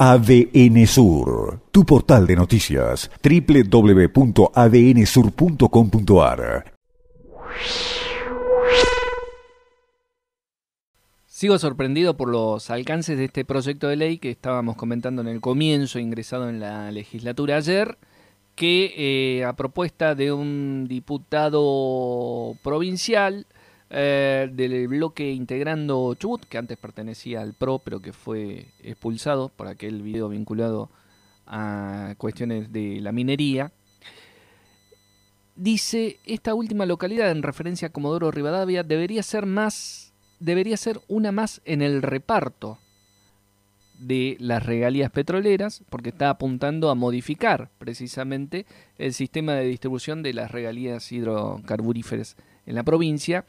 ADN Sur, tu portal de noticias, www.adnsur.com.ar. Sigo sorprendido por los alcances de este proyecto de ley que estábamos comentando en el comienzo, ingresado en la legislatura ayer, que a propuesta de un diputado provincial del bloque Integrando Chubut, que antes pertenecía al PRO, pero que fue expulsado por aquel video vinculado a cuestiones de la minería, dice: esta última localidad, en referencia a Comodoro Rivadavia, debería ser una más en el reparto de las regalías petroleras, porque está apuntando a modificar precisamente el sistema de distribución de las regalías hidrocarburíferas en la provincia,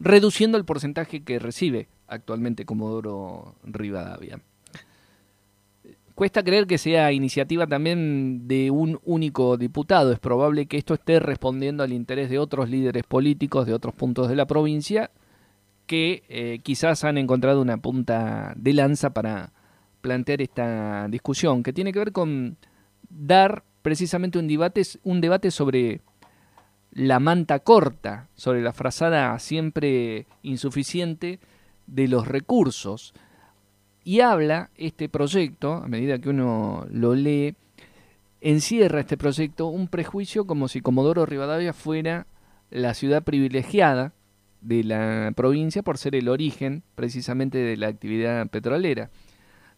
reduciendo el porcentaje que recibe actualmente Comodoro Rivadavia. Cuesta creer que sea iniciativa también de un único diputado. Es probable que esto esté respondiendo al interés de otros líderes políticos de otros puntos de la provincia que quizás han encontrado una punta de lanza para plantear esta discusión, que tiene que ver con dar precisamente un debate sobre la manta corta, sobre la frazada siempre insuficiente de los recursos. Y habla este proyecto, a medida que uno lo lee, encierra este proyecto un prejuicio como si Comodoro Rivadavia fuera la ciudad privilegiada de la provincia por ser el origen precisamente de la actividad petrolera.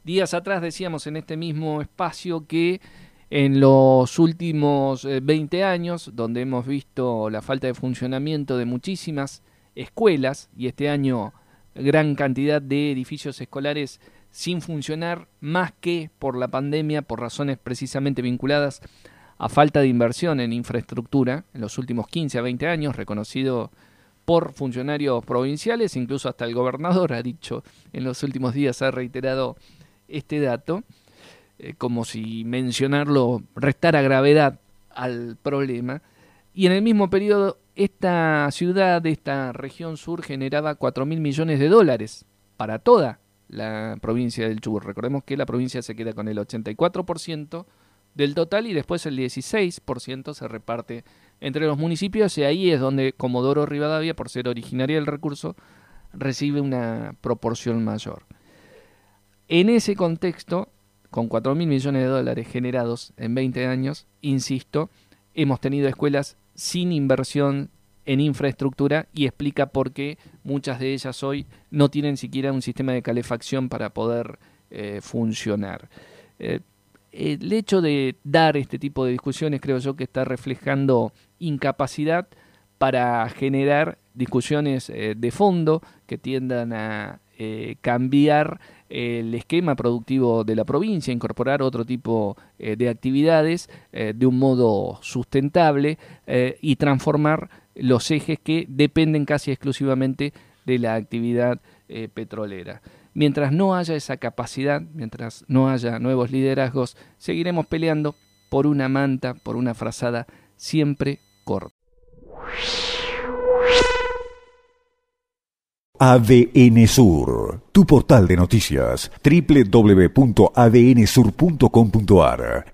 Días atrás decíamos en este mismo espacio que en los últimos 20 años, donde hemos visto la falta de funcionamiento de muchísimas escuelas, y este año gran cantidad de edificios escolares sin funcionar, más que por la pandemia, por razones precisamente vinculadas a falta de inversión en infraestructura, en los últimos 15 a 20 años, reconocido por funcionarios provinciales, incluso hasta el gobernador ha dicho en los últimos días, ha reiterado este dato, como si mencionarlo restara gravedad al problema. Y en el mismo periodo, esta ciudad, esta región sur, generaba $4.000 millones para toda la provincia del Chubut. Recordemos que la provincia se queda con el 84% del total y después el 16% se reparte entre los municipios, y ahí es donde Comodoro Rivadavia, por ser originaria del recurso, recibe una proporción mayor. En ese contexto, con $4.000 millones generados en 20 años, insisto, hemos tenido escuelas sin inversión en infraestructura, y explica por qué muchas de ellas hoy no tienen siquiera un sistema de calefacción para poder funcionar. El hecho de dar este tipo de discusiones, creo yo que está reflejando incapacidad para generar discusiones de fondo que tiendan a cambiar el esquema productivo de la provincia, incorporar otro tipo de actividades de un modo sustentable y transformar los ejes que dependen casi exclusivamente de la actividad petrolera. Mientras no haya esa capacidad, mientras no haya nuevos liderazgos, seguiremos peleando por una manta, por una frazada siempre corta. ADN Sur, tu portal de noticias, www.adnsur.com.ar.